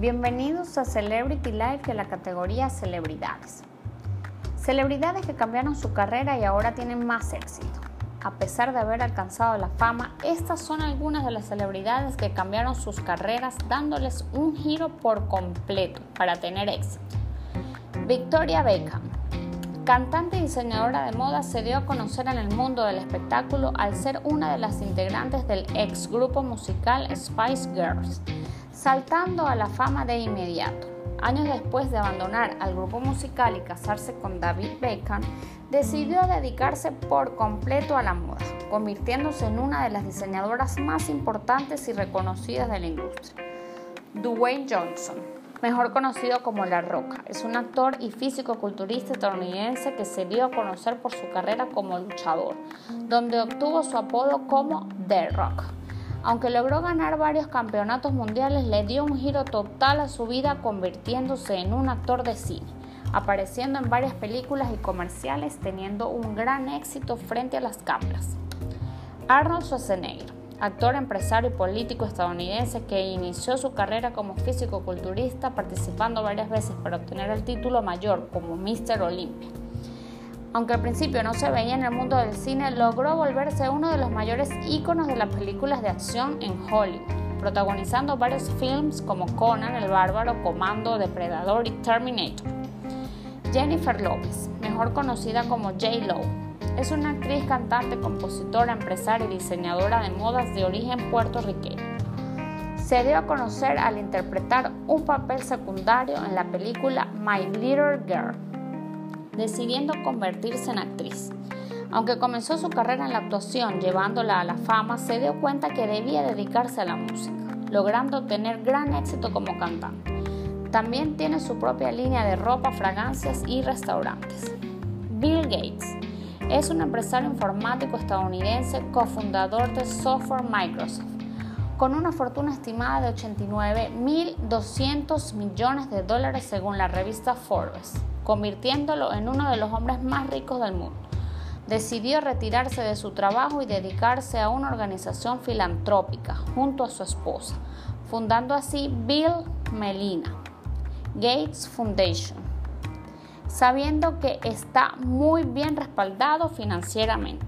Bienvenidos a Celebrity Life de la categoría Celebridades. Celebridades que cambiaron su carrera y ahora tienen más éxito. A pesar de haber alcanzado la fama, estas son algunas de las celebridades que cambiaron sus carreras dándoles un giro por completo para tener éxito. Victoria Beckham, cantante y diseñadora de moda, se dio a conocer en el mundo del espectáculo al ser una de las integrantes del ex grupo musical Spice Girls, saltando a la fama de inmediato. Años después de abandonar al grupo musical y casarse con David Beckham, decidió dedicarse por completo a la moda, convirtiéndose en una de las diseñadoras más importantes y reconocidas de la industria. Dwayne Johnson, mejor conocido como La Roca, es un actor y físico-culturista estadounidense que se dio a conocer por su carrera como luchador, donde obtuvo su apodo como The Rock. Aunque logró ganar varios campeonatos mundiales, le dio un giro total a su vida convirtiéndose en un actor de cine, apareciendo en varias películas y comerciales, teniendo un gran éxito frente a las cámaras. Arnold Schwarzenegger, actor, empresario y político estadounidense que inició su carrera como físico-culturista participando varias veces para obtener el título mayor como Mr. Olympia. Aunque al principio no se veía en el mundo del cine, logró volverse uno de los mayores íconos de las películas de acción en Hollywood, protagonizando varios films como Conan el Bárbaro, Comando, Depredador y Terminator. Jennifer López, mejor conocida como J. Lo, es una actriz, cantante, compositora, empresaria y diseñadora de modas de origen puertorriqueño. Se dio a conocer al interpretar un papel secundario en la película My Little Girl, decidiendo convertirse en actriz. Aunque comenzó su carrera en la actuación llevándola a la fama, se dio cuenta que debía dedicarse a la música, logrando tener gran éxito como cantante. También tiene su propia línea de ropa, fragancias y restaurantes. Bill Gates es un empresario informático estadounidense, cofundador de Software Microsoft, con una fortuna estimada de $89.200 millones según la revista Forbes, convirtiéndolo en uno de los hombres más ricos del mundo. Decidió retirarse de su trabajo y dedicarse a una organización filantrópica junto a su esposa, fundando así Bill Melinda Gates Foundation, sabiendo que está muy bien respaldado financieramente.